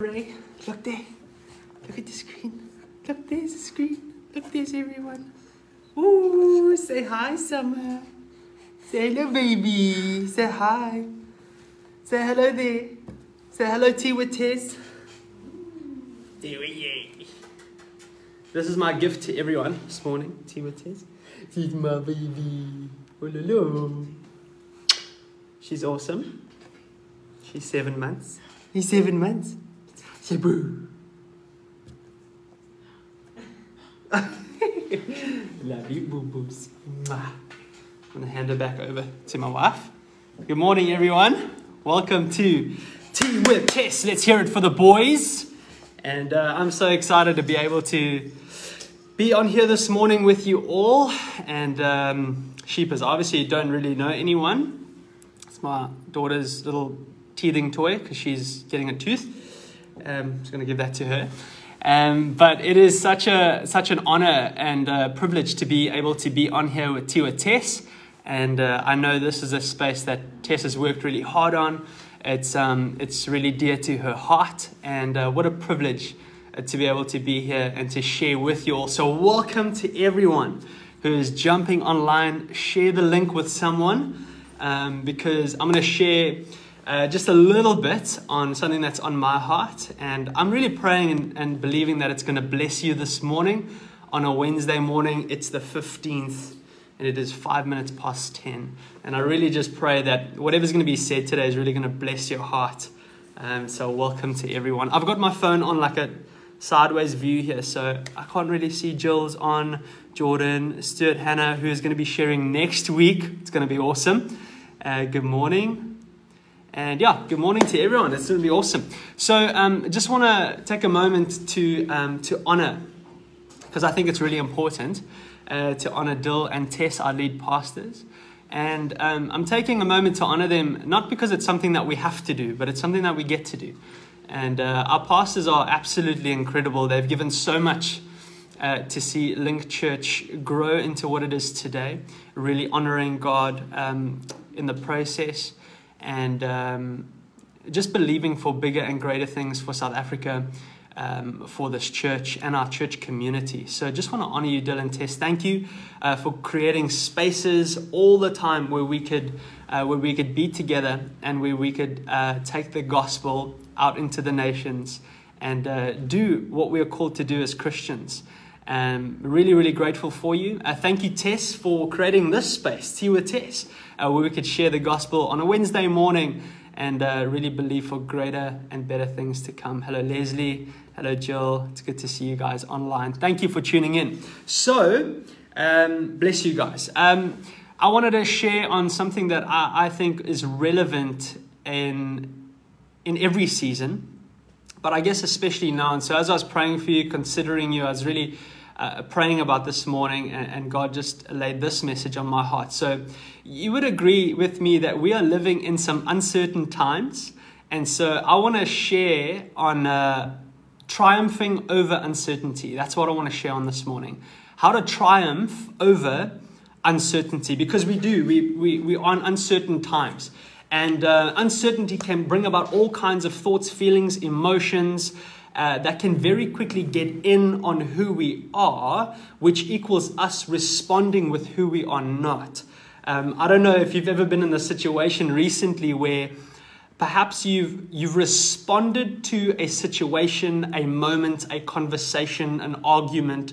Right, look there. Look at the screen. Look, there's the screen. Look, there's everyone. Ooh, say hi, Summer. Say hello, baby. Say hi. Say hello there. Say hello, Tea with Tess. This is my gift to everyone this morning. Tea with Tess. She's my baby. Oh, hello. She's awesome. She's 7 months. He's 7 months. Say boo. Love you, boo boos. I'm going to hand her back over to my wife. Good morning, everyone. Welcome to Tea with Tess. Let's hear it for the boys. And I'm so excited to be able to be on here this morning with you all. And sheepers obviously don't really know anyone. It's my daughter's little teething toy because she's getting a tooth. I'm just going to give that to her. But it is such an honor and privilege to be able to be on here with Tea with Tess. And I know this is a space that Tess has worked really hard on. It's really dear to her heart, and what a privilege to be able to be here and to share with you all. So welcome to everyone who is jumping online. Share the link with someone, because I'm going to share just a little bit on something that's on my heart, and I'm really praying and believing that it's going to bless you this morning on a Wednesday morning. It's the 15th. And it is 10:05. And I really just pray that whatever's going to be said today is really going to bless your heart. So welcome to everyone. I've got my phone on like a sideways view here, so I can't really see Jill's on, Jordan, Stuart, Hannah, who is going to be sharing next week. It's going to be awesome. Good morning. And yeah, good morning to everyone. It's going to be awesome. So just want to take a moment to honor, because I think it's really important, to honor Dill and Tess, our lead pastors. And I'm taking a moment to honor them, not because it's something that we have to do, but it's something that we get to do. And our pastors are absolutely incredible. They've given so much to see Link Church grow into what it is today, really honoring God in the process, and just believing for bigger and greater things for South Africa, for this church and our church community. So just want to honor you, Dill and Tess. Thank you for creating spaces all the time where we could be together and where we could take the gospel out into the nations and do what we are called to do as Christians. Really, really grateful for you. Thank you, Tess, for creating this space, Tea with Tess, where we could share the gospel on a Wednesday morning and really believe for greater and better things to come. Hello, Leslie. Hello, Jill. It's good to see you guys online. Thank you for tuning in. So, bless you guys. I wanted to share on something that I think is relevant in every season, but I guess especially now. And so as I was praying for you, considering you, I was really praying about this morning, and God just laid this message on my heart. So you would agree with me that we are living in some uncertain times, and so I want to share on triumphing over uncertainty. That's what I want to share on this morning, how to triumph over uncertainty, because we are in uncertain times, and uncertainty can bring about all kinds of thoughts, feelings, emotions, that can very quickly get in on who we are, which equals us responding with who we are not. I don't know if you've ever been in this situation recently where perhaps you've responded to a situation, a moment, a conversation, an argument.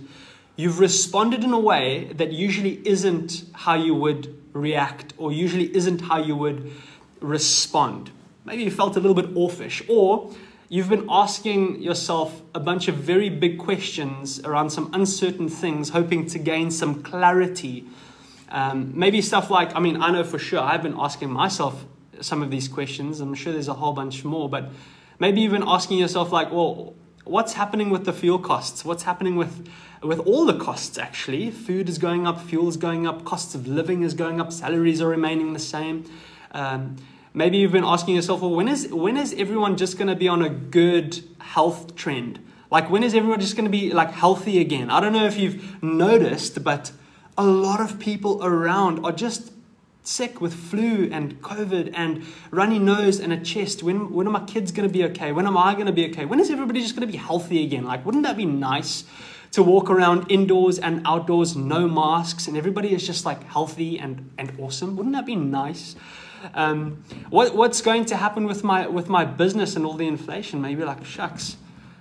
You've responded in a way that usually isn't how you would react, or usually isn't how you would respond. Maybe you felt a little bit offish, or you've been asking yourself a bunch of very big questions around some uncertain things, hoping to gain some clarity. Maybe stuff like, I mean, I know for sure I've been asking myself some of these questions. I'm sure there's a whole bunch more, but maybe you've been asking yourself like, well, what's happening with the fuel costs? What's happening with all the costs, actually? Food is going up, fuel is going up, costs of living is going up, salaries are remaining the same. Maybe you've been asking yourself, well, when is everyone just going to be on a good health trend? Like, when is everyone just going to be like healthy again? I don't know if you've noticed, but a lot of people around are just sick with flu and COVID and runny nose and a chest? When are my kids going to be okay? When am I going to be okay? When is everybody just going to be healthy again? Like, wouldn't that be nice to walk around indoors and outdoors, no masks, and everybody is just like healthy and awesome? Wouldn't that be nice? What's going to happen with my business and all the inflation? Maybe like, shucks,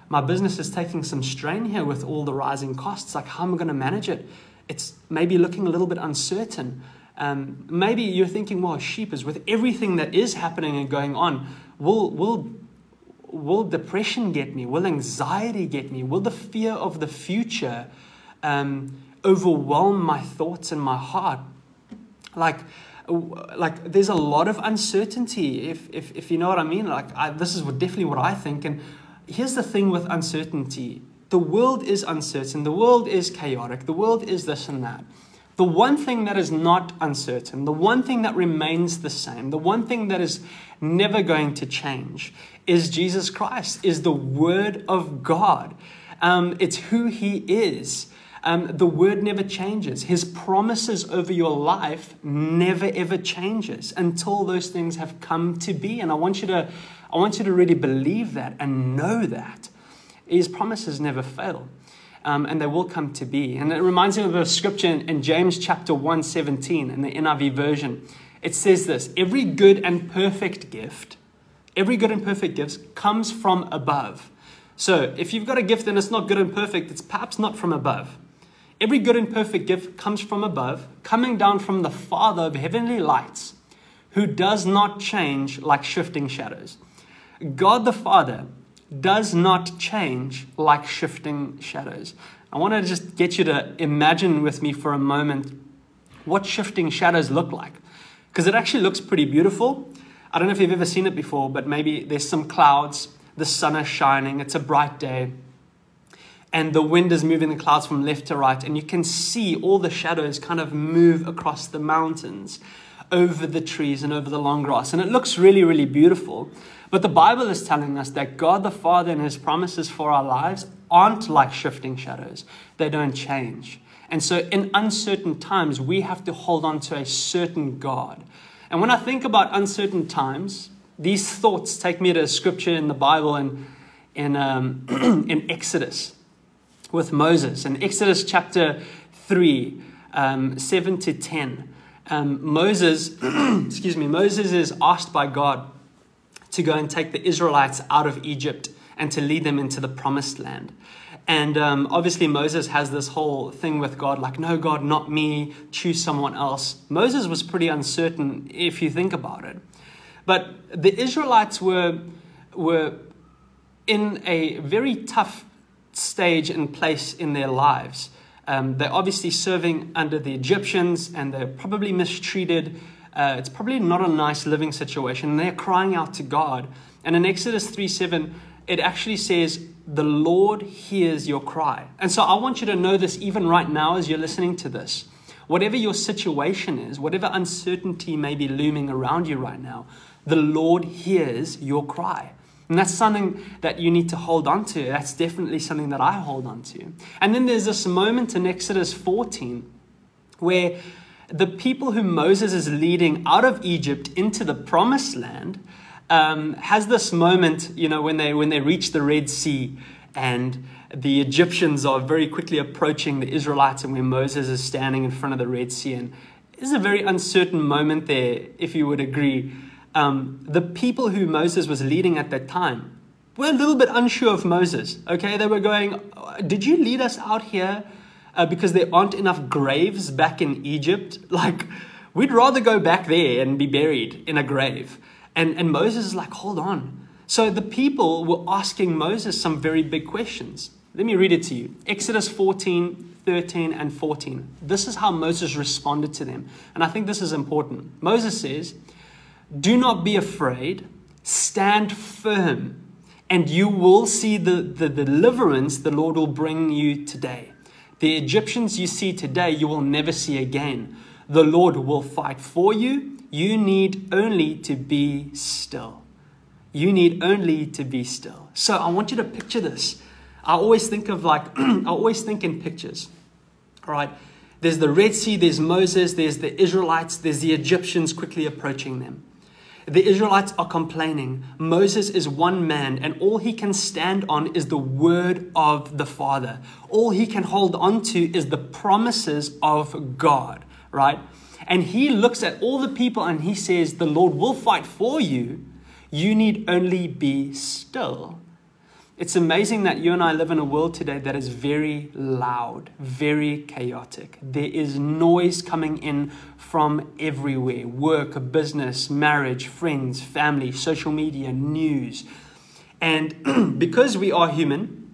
my business is taking some strain here with all the rising costs. Like, how am I going to manage it? It's maybe looking a little bit uncertain. Maybe you're thinking, well, sheepers, with everything that is happening and going on, will depression get me? Will anxiety get me? Will the fear of the future overwhelm my thoughts and my heart? Like there's a lot of uncertainty, if you know what I mean. This is definitely what I think. And here's the thing with uncertainty. The world is uncertain. The world is chaotic. The world is this and that. The one thing that is not uncertain, the one thing that remains the same, the one thing that is never going to change is Jesus Christ, is the Word of God. It's who He is. The Word never changes. His promises over your life never ever changes until those things have come to be. And I want you to really believe that and know that. His promises never fail. And they will come to be. And it reminds me of a scripture in James chapter 1:17 in the NIV version. It says this: every good and perfect gift comes from above. So if you've got a gift and it's not good and perfect, it's perhaps not from above. Every good and perfect gift comes from above, coming down from the Father of heavenly lights, who does not change like shifting shadows. God the Father does not change like shifting shadows. I want to just get you to imagine with me for a moment what shifting shadows look like, because it actually looks pretty beautiful. I don't know if you've ever seen it before, but maybe there's some clouds, the sun is shining, it's a bright day, and the wind is moving the clouds from left to right, and you can see all the shadows kind of move across the mountains, over the trees and over the long grass, and it looks really, really beautiful. But the Bible is telling us that God the Father and His promises for our lives aren't like shifting shadows. They don't change. And so in uncertain times, we have to hold on to a certain God. And when I think about uncertain times, these thoughts take me to a scripture in the Bible and in Exodus with Moses. In Exodus chapter 3, 7 to 10, Moses is asked by God to go and take the Israelites out of Egypt and to lead them into the promised land. And obviously Moses has this whole thing with God, like, no, God, not me, choose someone else. Moses was pretty uncertain if you think about it. But the Israelites were in a very tough stage and place in their lives. They're obviously serving under the Egyptians, and they're probably mistreated. It's probably not a nice living situation. And they're crying out to God. And in Exodus 3:7, it actually says, the Lord hears your cry. And so I want you to know this even right now as you're listening to this. Whatever your situation is, whatever uncertainty may be looming around you right now, the Lord hears your cry. And that's something that you need to hold on to. That's definitely something that I hold on to. And then there's this moment in Exodus 14 where the people who Moses is leading out of Egypt into the promised land has this moment, you know, when they reach the Red Sea and the Egyptians are very quickly approaching the Israelites, and where Moses is standing in front of the Red Sea. And it's a very uncertain moment there, if you would agree. The people who Moses was leading at that time were a little bit unsure of Moses. Okay, they were going, did you lead us out here? Because there aren't enough graves back in Egypt. Like, we'd rather go back there and be buried in a grave. And Moses is like, hold on. So the people were asking Moses some very big questions. Let me read it to you. Exodus 14, 13 and 14. This is how Moses responded to them. And I think this is important. Moses says, do not be afraid, stand firm, and you will see the deliverance the Lord will bring you today. The Egyptians you see today, you will never see again. The Lord will fight for you. You need only to be still. You need only to be still. So I want you to picture this. I always think in pictures. All right. There's the Red Sea, there's Moses, there's the Israelites, there's the Egyptians quickly approaching them. The Israelites are complaining. Moses is one man, and all he can stand on is the word of the Father. All he can hold on to is the promises of God, right? And he looks at all the people and he says, the Lord will fight for you. You need only be still. It's amazing that you and I live in a world today that is very loud, very chaotic. There is noise coming in from everywhere. Work, business, marriage, friends, family, social media, news. And because we are human,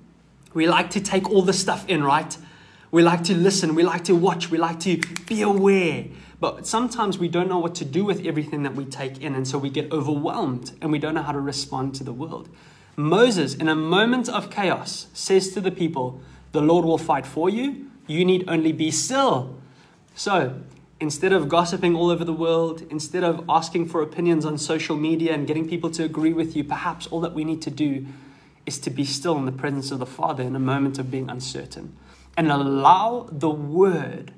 we like to take all the stuff in, right? We like to listen, we like to watch, we like to be aware. But sometimes we don't know what to do with everything that we take in, and so we get overwhelmed and we don't know how to respond to the world. Moses, in a moment of chaos, says to the people, the Lord will fight for you. You need only be still. So instead of gossiping all over the world, instead of asking for opinions on social media and getting people to agree with you, perhaps all that we need to do is to be still in the presence of the Father in a moment of being uncertain and allow the word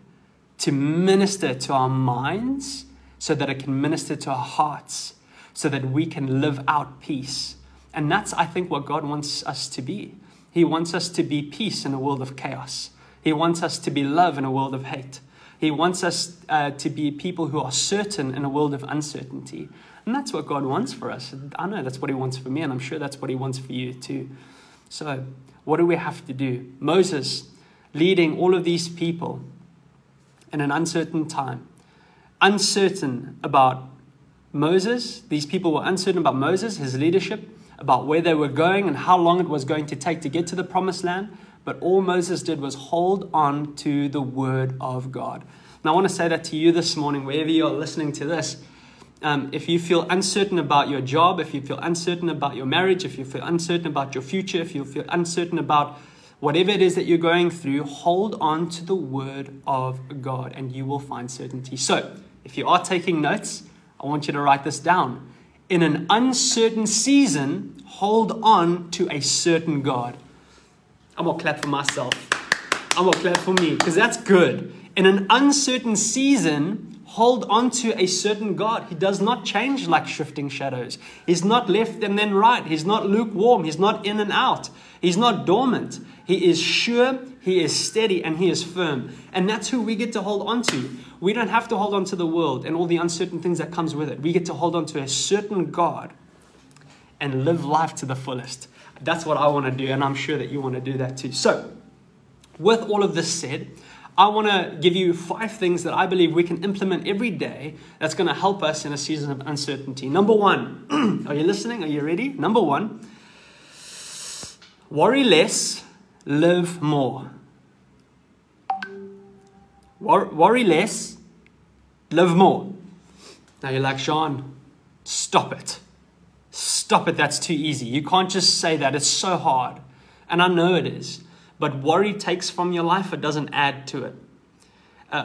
to minister to our minds so that it can minister to our hearts so that we can live out peace. And that's, I think, what God wants us to be. He wants us to be peace in a world of chaos. He wants us to be love in a world of hate. He wants us to be people who are certain in a world of uncertainty. And that's what God wants for us. I know that's what he wants for me, and I'm sure that's what he wants for you too. So what do we have to do? Moses leading all of these people in an uncertain time, uncertain about Moses. These people were uncertain about Moses, his leadership, about where they were going and how long it was going to take to get to the promised land. But all Moses did was hold on to the word of God. Now, I want to say that to you this morning, wherever you're listening to this. If you feel uncertain about your job, if you feel uncertain about your marriage, if you feel uncertain about your future, if you feel uncertain about whatever it is that you're going through, hold on to the word of God and you will find certainty. So if you are taking notes, I want you to write this down. In an uncertain season, hold on to a certain God. I'm going to clap for myself. I'm going to clap for me because that's good. In an uncertain season, hold on to a certain God. He does not change like shifting shadows. He's not left and then right. He's not lukewarm. He's not in and out. He's not dormant. He is sure, he is steady, and he is firm. And that's who we get to hold on to. We don't have to hold on to the world and all the uncertain things that comes with it. We get to hold on to a certain God and live life to the fullest. That's what I want to do, and I'm sure that you want to do that too. So, with all of this said, I want to give you 5 things that I believe we can implement every day that's going to help us in a season of uncertainty. Number 1, are you listening? Are you ready? Number 1, worry less, live more. Worry less, live more. Now you're like, Sean, stop it. Stop it, that's too easy. You can't just say that, it's so hard. And I know it is. But worry takes from your life, it doesn't add to it.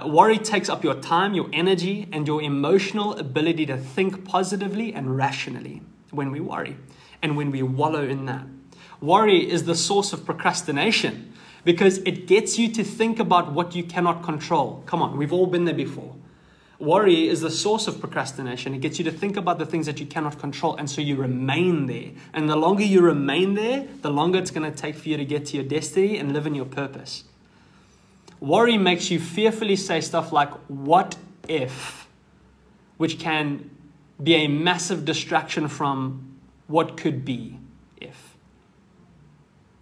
Worry takes up your time, your energy, and your emotional ability to think positively and rationally when we worry and when we wallow in that. Worry is the source of procrastination, because it gets you to think about what you cannot control. Come on, we've all been there before. Worry is the source of procrastination. It gets you to think about the things that you cannot control, and so you remain there. And the longer you remain there, the longer it's going to take for you to get to your destiny and live in your purpose. Worry makes you fearfully say stuff like, what if? Which can be a massive distraction from what could be if.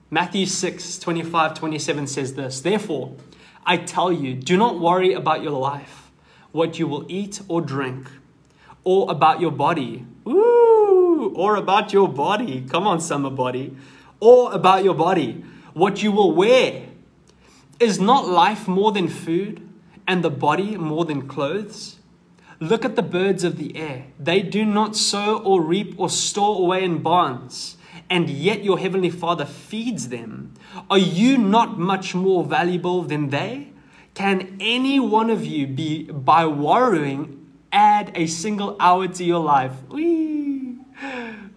Matthew 6:25-27 says this, therefore, I tell you, do not worry about your life, what you will eat or drink, or about your body. Ooh, or about your body. Come on, summer body. Or about your body, what you will wear. Is not life more than food, and the body more than clothes? Look at the birds of the air. They do not sow or reap or store away in barns, and yet your heavenly Father feeds them. Are you not much more valuable than they? Can any one of you by worrying, add a single hour to your life? Wee!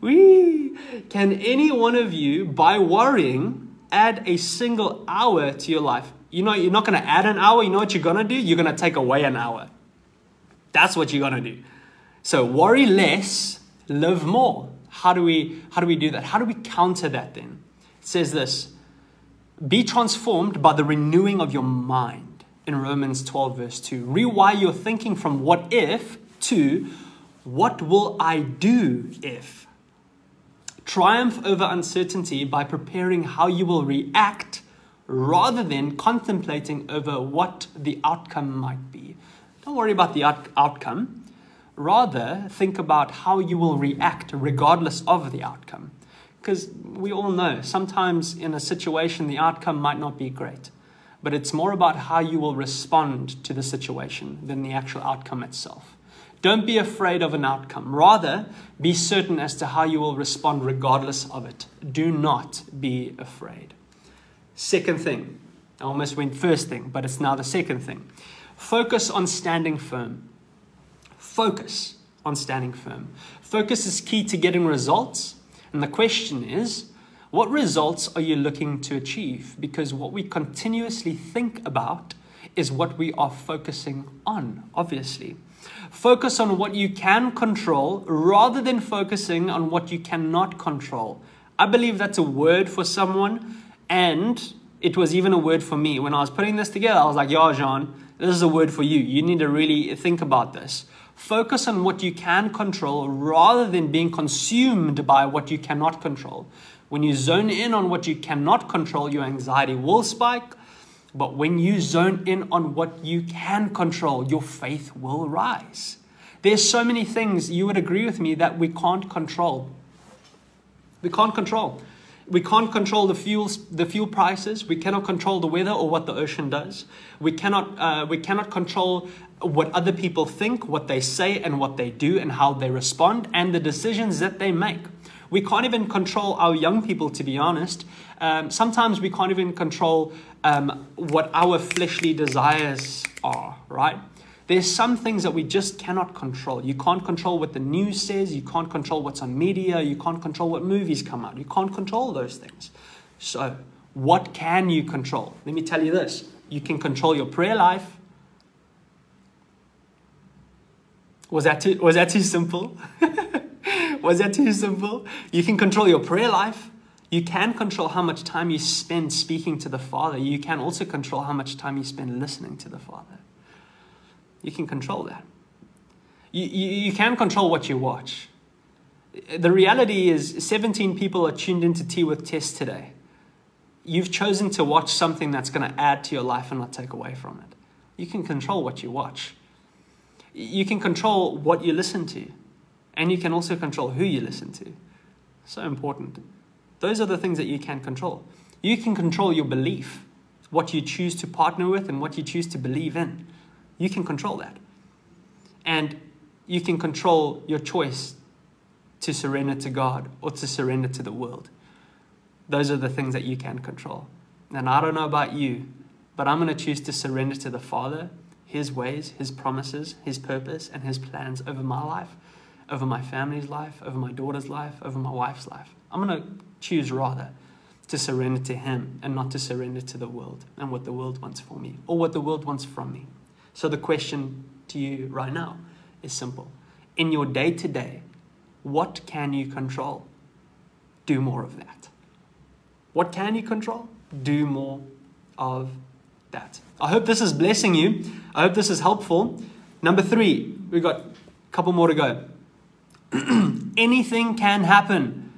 Wee! Can any one of you, by worrying, add a single hour to your life. You know, you're not going to add an hour. You know what you're going to do? You're going to take away an hour. That's what you're going to do. So worry less, live more. How do we do that? How do we counter that then? It says this, be transformed by the renewing of your mind in Romans 12 verse 2. Rewire your thinking from what if to what will I do if? Triumph over uncertainty by preparing how you will react rather than contemplating over what the outcome might be. Don't worry about the outcome. Rather, think about how you will react regardless of the outcome. Because we all know, sometimes in a situation, the outcome might not be great. But it's more about how you will respond to the situation than the actual outcome itself. Don't be afraid of an outcome. Rather, be certain as to how you will respond regardless of it. Do not be afraid. Second thing. I almost went first thing, but it's now the second thing. Focus on standing firm. Focus on standing firm. Focus is key to getting results. And the question is, what results are you looking to achieve? Because what we continuously think about is what we are focusing on, obviously. Focus on what you can control rather than focusing on what you cannot control. I believe that's a word for someone, and it was even a word for me. When I was putting this together, I was like, yeah, Jean, this is a word for you. You need to really think about this. Focus on what you can control rather than being consumed by what you cannot control. When you zone in on what you cannot control, your anxiety will spike. But when you zone in on what you can control, your faith will rise. There's so many things, you would agree with me, that we can't control. We can't control. We can't control the fuel prices. We cannot control the weather or what the ocean does. We cannot control what other people think, what they say, and what they do, and how they respond, and the decisions that they make. We can't even control our young people, to be honest. Sometimes we can't even control what our fleshly desires are, right? There's some things that we just cannot control. You can't control what the news says. You can't control what's on media. You can't control what movies come out. You can't control those things. So what can you control? Let me tell you this. You can control your prayer life. Was that too simple? Was that too simple? You can control your prayer life. You can control how much time you spend speaking to the Father. You can also control how much time you spend listening to the Father. You can control that. You can control what you watch. The reality is 17 people are tuned into Tea with Tess today. You've chosen to watch something that's going to add to your life and not take away from it. You can control what you watch. You can control what you listen to. And you can also control who you listen to. So important. Those are the things that you can control. You can control your belief, what you choose to partner with and what you choose to believe in. You can control that. And you can control your choice to surrender to God or to surrender to the world. Those are the things that you can control. And I don't know about you, but I'm going to choose to surrender to the Father, His ways, His promises, His purpose, and His plans over my life, over my family's life, over my daughter's life, over my wife's life. I'm going to choose rather to surrender to Him and not to surrender to the world and what the world wants for me or what the world wants from me. So the question to you right now is simple. In your day-to-day, what can you control? Do more of that. What can you control? Do more of that. I hope this is blessing you. I hope this is helpful. Number 3, we've got a couple more to go. Anything can happen.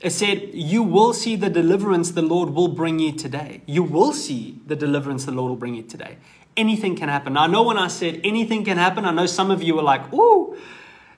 It said, you will see the deliverance the Lord will bring you today. You will see the deliverance the Lord will bring you today. Anything can happen. Now, I know when I said anything can happen, I know some of you were like, ooh,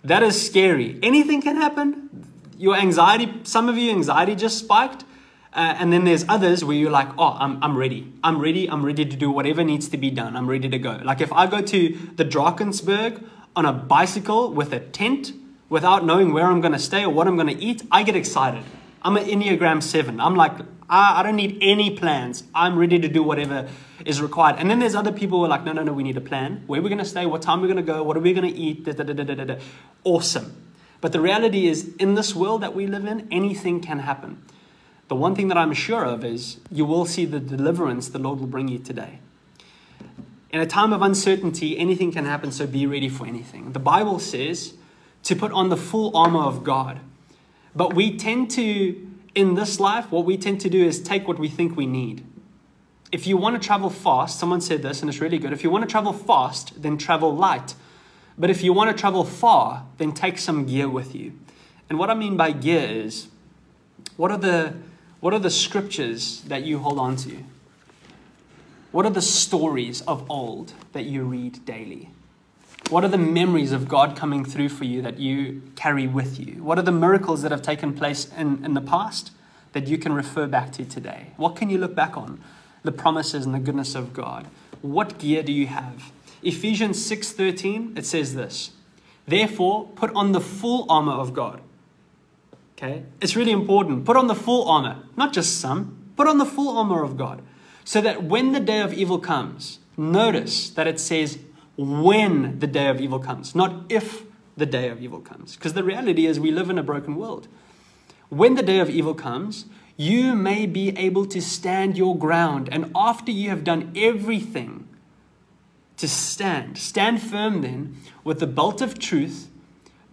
that is scary. Anything can happen. Your anxiety, some of you anxiety just spiked. And then there's others where you're like, oh, I'm ready. I'm ready. I'm ready to do whatever needs to be done. I'm ready to go. Like if I go to the Drakensberg on a bicycle with a tent, without knowing where I'm going to stay or what I'm going to eat, I get excited. I'm an Enneagram 7. I'm like, I don't need any plans. I'm ready to do whatever is required. And then there's other people who are like, no, we need a plan. Where are we going to stay? What time are we going to go? What are we going to eat? Awesome. But the reality is, in this world that we live in, anything can happen. The one thing that I'm sure of is you will see the deliverance the Lord will bring you today. In a time of uncertainty, anything can happen, so be ready for anything. The Bible says to put on the full armor of God. But we tend to, in this life, what we tend to do is take what we think we need. If you want to travel fast, someone said this, and it's really good. If you want to travel fast, then travel light. But if you want to travel far, then take some gear with you. And what I mean by gear is, what are the scriptures that you hold on to? What are the stories of old that you read daily? What are the memories of God coming through for you that you carry with you? What are the miracles that have taken place in the past that you can refer back to today? What can you look back on? The promises and the goodness of God. What gear do you have? Ephesians 6:13, it says this: therefore, put on the full armor of God. Okay? It's really important. Put on the full armor, not just some. Put on the full armor of God, so that when the day of evil comes, notice that it says when the day of evil comes, not if the day of evil comes. Because the reality is we live in a broken world. When the day of evil comes, you may be able to stand your ground. And after you have done everything to stand firm then with the belt of truth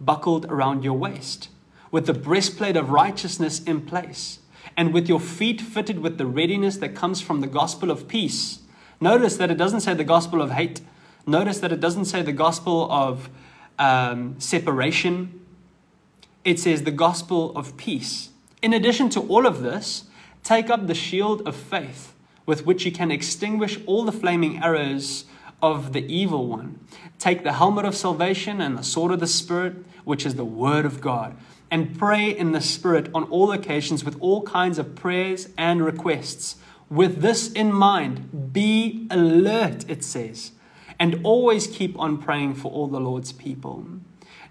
buckled around your waist, with the breastplate of righteousness in place, and with your feet fitted with the readiness that comes from the gospel of peace. Notice that it doesn't say the gospel of hate. Notice that it doesn't say the gospel of separation. It says the gospel of peace. In addition to all of this, take up the shield of faith, with which you can extinguish all the flaming arrows of the evil one. Take the helmet of salvation and the sword of the Spirit, which is the word of God, and pray in the Spirit on all occasions with all kinds of prayers and requests. With this in mind, be alert, it says, and always keep on praying for all the Lord's people.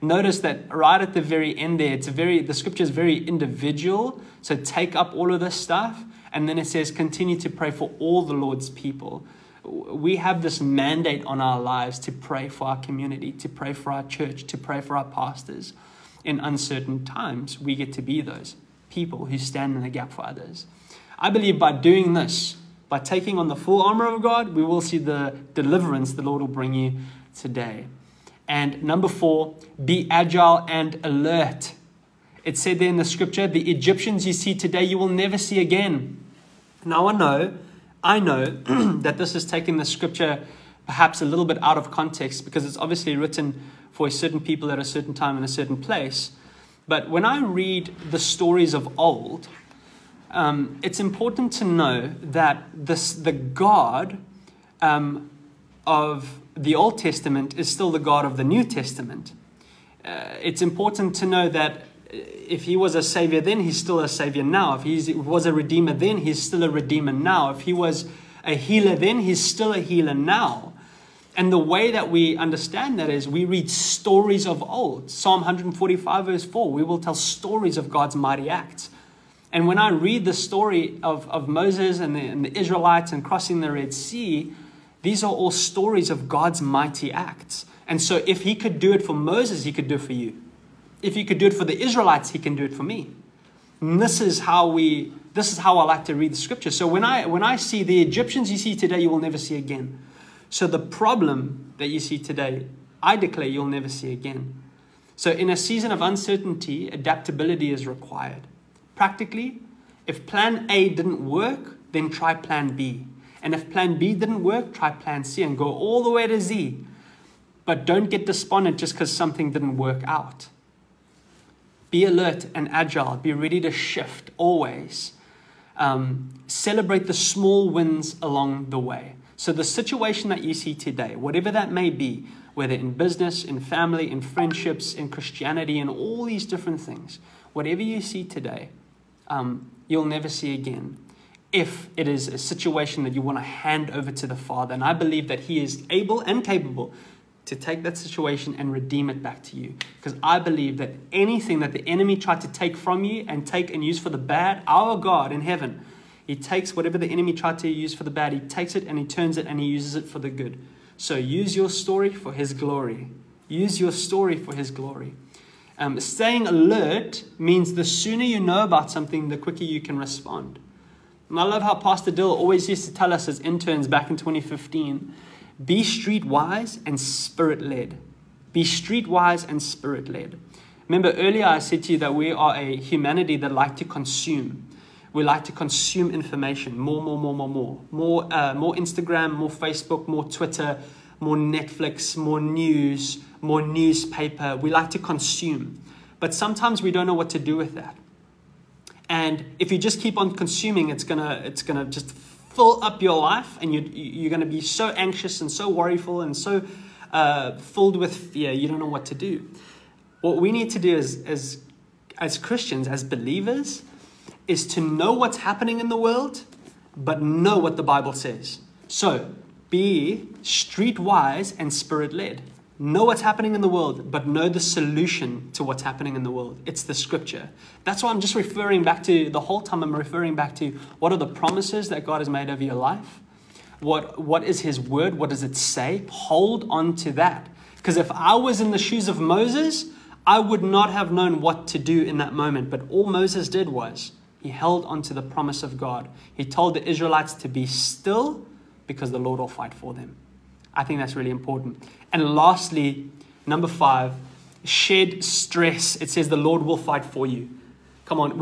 Notice that right at the very end there, the scripture is very individual. So take up all of this stuff. And then it says, continue to pray for all the Lord's people. We have this mandate on our lives to pray for our community, to pray for our church, to pray for our pastors. In uncertain times, we get to be those people who stand in the gap for others. I believe by doing this, by taking on the full armor of God, we will see the deliverance the Lord will bring you today. And number 4, be agile and alert. It said there in the scripture, the Egyptians you see today, you will never see again. Now I know that this is taking the scripture perhaps a little bit out of context, because it's obviously written for a certain people at a certain time in a certain place. But when I read the stories of old, it's important to know that the God of the Old Testament is still the God of the New Testament. It's important to know that if he was a savior then, he's still a savior now. If he was a redeemer then, he's still a redeemer now. If he was a healer then, he's still a healer now. And the way that we understand that is we read stories of old. Psalm 145 verse 4, we will tell stories of God's mighty acts. And when I read the story of Moses and the Israelites and crossing the Red Sea, these are all stories of God's mighty acts. And so if he could do it for Moses, he could do it for you. If he could do it for the Israelites, he can do it for me. And this is how I like to read the scripture. So when I see the Egyptians you see today, you will never see again. So the problem that you see today, I declare you'll never see again. So in a season of uncertainty, adaptability is required. Practically, if plan A didn't work, then try plan B. And if plan B didn't work, try plan C and go all the way to Z. But don't get despondent just because something didn't work out. Be alert and agile. Be ready to shift always. Celebrate the small wins along the way. So the situation that you see today, whatever that may be, whether in business, in family, in friendships, in Christianity, in all these different things, whatever you see today, you'll never see again. If it is a situation that you want to hand over to the Father. And I believe that he is able and capable to take that situation and redeem it back to you. Because I believe that anything that the enemy tried to take from you and take and use for the bad, our God in heaven, he takes whatever the enemy tried to use for the bad, he takes it and he turns it and he uses it for the good. So use your story for his glory. Use your story for his glory. Staying alert means the sooner you know about something, the quicker you can respond. And I love how Pastor Dill always used to tell us as interns back in 2015, be streetwise and spirit-led. Be streetwise and spirit-led. Remember earlier I said to you that we are a humanity that like to consume. We like to consume information. More. More Instagram, more Facebook, more Twitter, more Netflix, more news, more newspaper. We like to consume. But sometimes we don't know what to do with that. And if you just keep on consuming, it's gonna just fill up your life, and you're gonna be so anxious and so worryful and so filled with fear. You don't know what to do. What we need to do as Christians, as believers, is to know what's happening in the world, but know what the Bible says. So be streetwise and spirit-led. Know what's happening in the world, but know the solution to what's happening in the world. It's the scripture. That's why I'm just referring back to, the whole time I'm referring back to, what are the promises that God has made over your life? What is his word? What does it say? Hold on to that. Because if I was in the shoes of Moses, I would not have known what to do in that moment. But all Moses did was, he held on to the promise of God. He told the Israelites to be still because the Lord will fight for them. I think that's really important. And lastly, number 5, shed stress. It says the Lord will fight for you. Come on,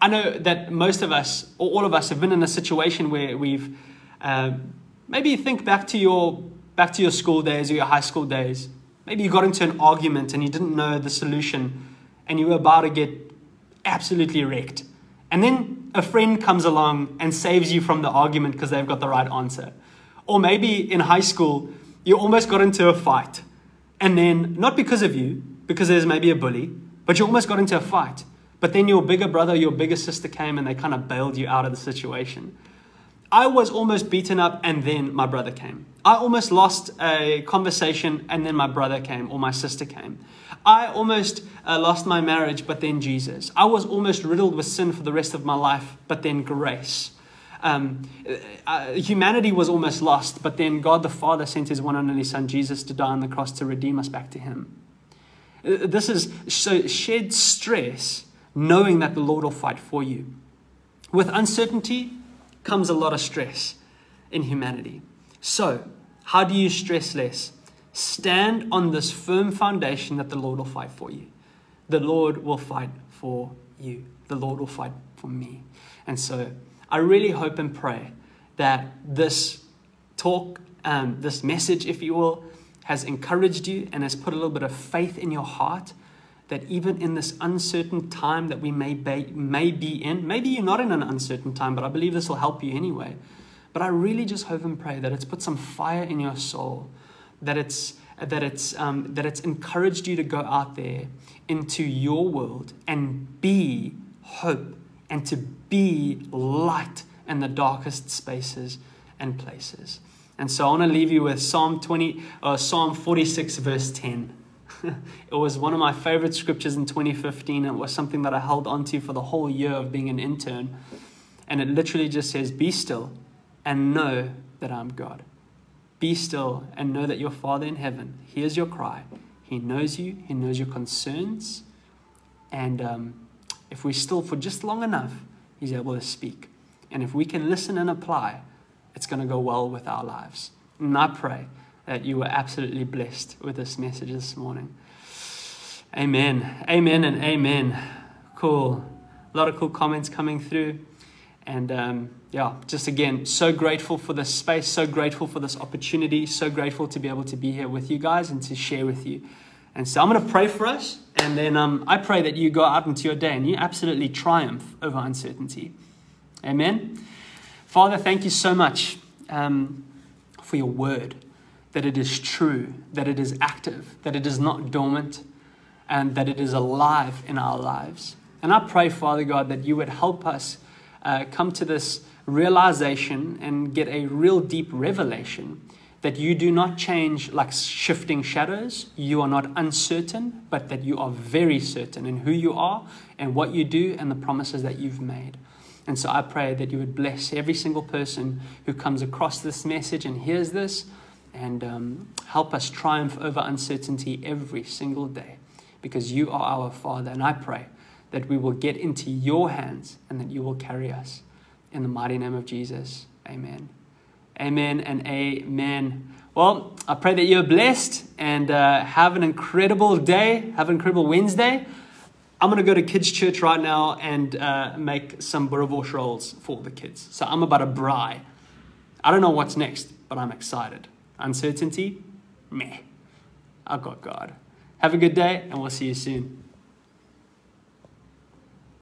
I know that most of us, or all of us, have been in a situation where we've, maybe think back to your school days or your high school days. Maybe you got into an argument and you didn't know the solution and you were about to get absolutely wrecked. And then a friend comes along and saves you from the argument because they've got the right answer. Or maybe in high school, you almost got into a fight. And then, not because of you, because there's maybe a bully, but you almost got into a fight. But then your bigger brother, your bigger sister came and they kind of bailed you out of the situation. I was almost beaten up and then my brother came. I almost lost a conversation and then my brother came or my sister came. I almost lost my marriage, but then Jesus. I was almost riddled with sin for the rest of my life, but then grace. Humanity was almost lost, but then God the Father sent his one and only son Jesus to die on the cross to redeem us back to him. This is so shed stress, knowing that the Lord will fight for you. With uncertainty comes a lot of stress in humanity. So, how do you stress less? Stand on this firm foundation that the Lord will fight for you. The Lord will fight for you. The Lord will fight for me. And so, I really hope and pray that this talk, this message, if you will, has encouraged you and has put a little bit of faith in your heart that even in this uncertain time that we may be in, maybe you're not in an uncertain time, but I believe this will help you anyway. But I really just hope and pray that it's put some fire in your soul, that it's encouraged you to go out there into your world and be hope and to be light in the darkest spaces and places. And so I want to leave you with Psalm 46, verse 10. It was one of my favorite scriptures in 2015. It was something that I held onto for the whole year of being an intern. And it literally just says, be still and know that I'm God. Be still and know that your Father in heaven hears your cry. He knows you. He knows your concerns. And if we're still for just long enough, he's able to speak. And if we can listen and apply, it's going to go well with our lives. And I pray that you were absolutely blessed with this message this morning. Amen. Amen and amen. Cool. A lot of cool comments coming through. And yeah, just again, so grateful for this space, so grateful for this opportunity, so grateful to be able to be here with you guys and to share with you. And so I'm going to pray for us. And then I pray that you go out into your day and you absolutely triumph over uncertainty. Amen. Father, thank you so much for your word, that it is true, that it is active, that it is not dormant, and that it is alive in our lives. And I pray, Father God, that you would help us come to this realization and get a real deep revelation that you do not change like shifting shadows. You are not uncertain, but that you are very certain in who you are and what you do and the promises that you've made. And so I pray that you would bless every single person who comes across this message and hears this, and help us triumph over uncertainty every single day. because you are our Father. And I pray that we will get into your hands and that you will carry us. In the mighty name of Jesus, amen. Amen and amen. Well, I pray that you're blessed and have an incredible day. Have an incredible Wednesday. I'm going to go to kids' church right now and make some boerewors rolls for the kids. So I'm about to braai. I don't know what's next, but I'm excited. Uncertainty? Meh. I've got God. Have a good day, and we'll see you soon.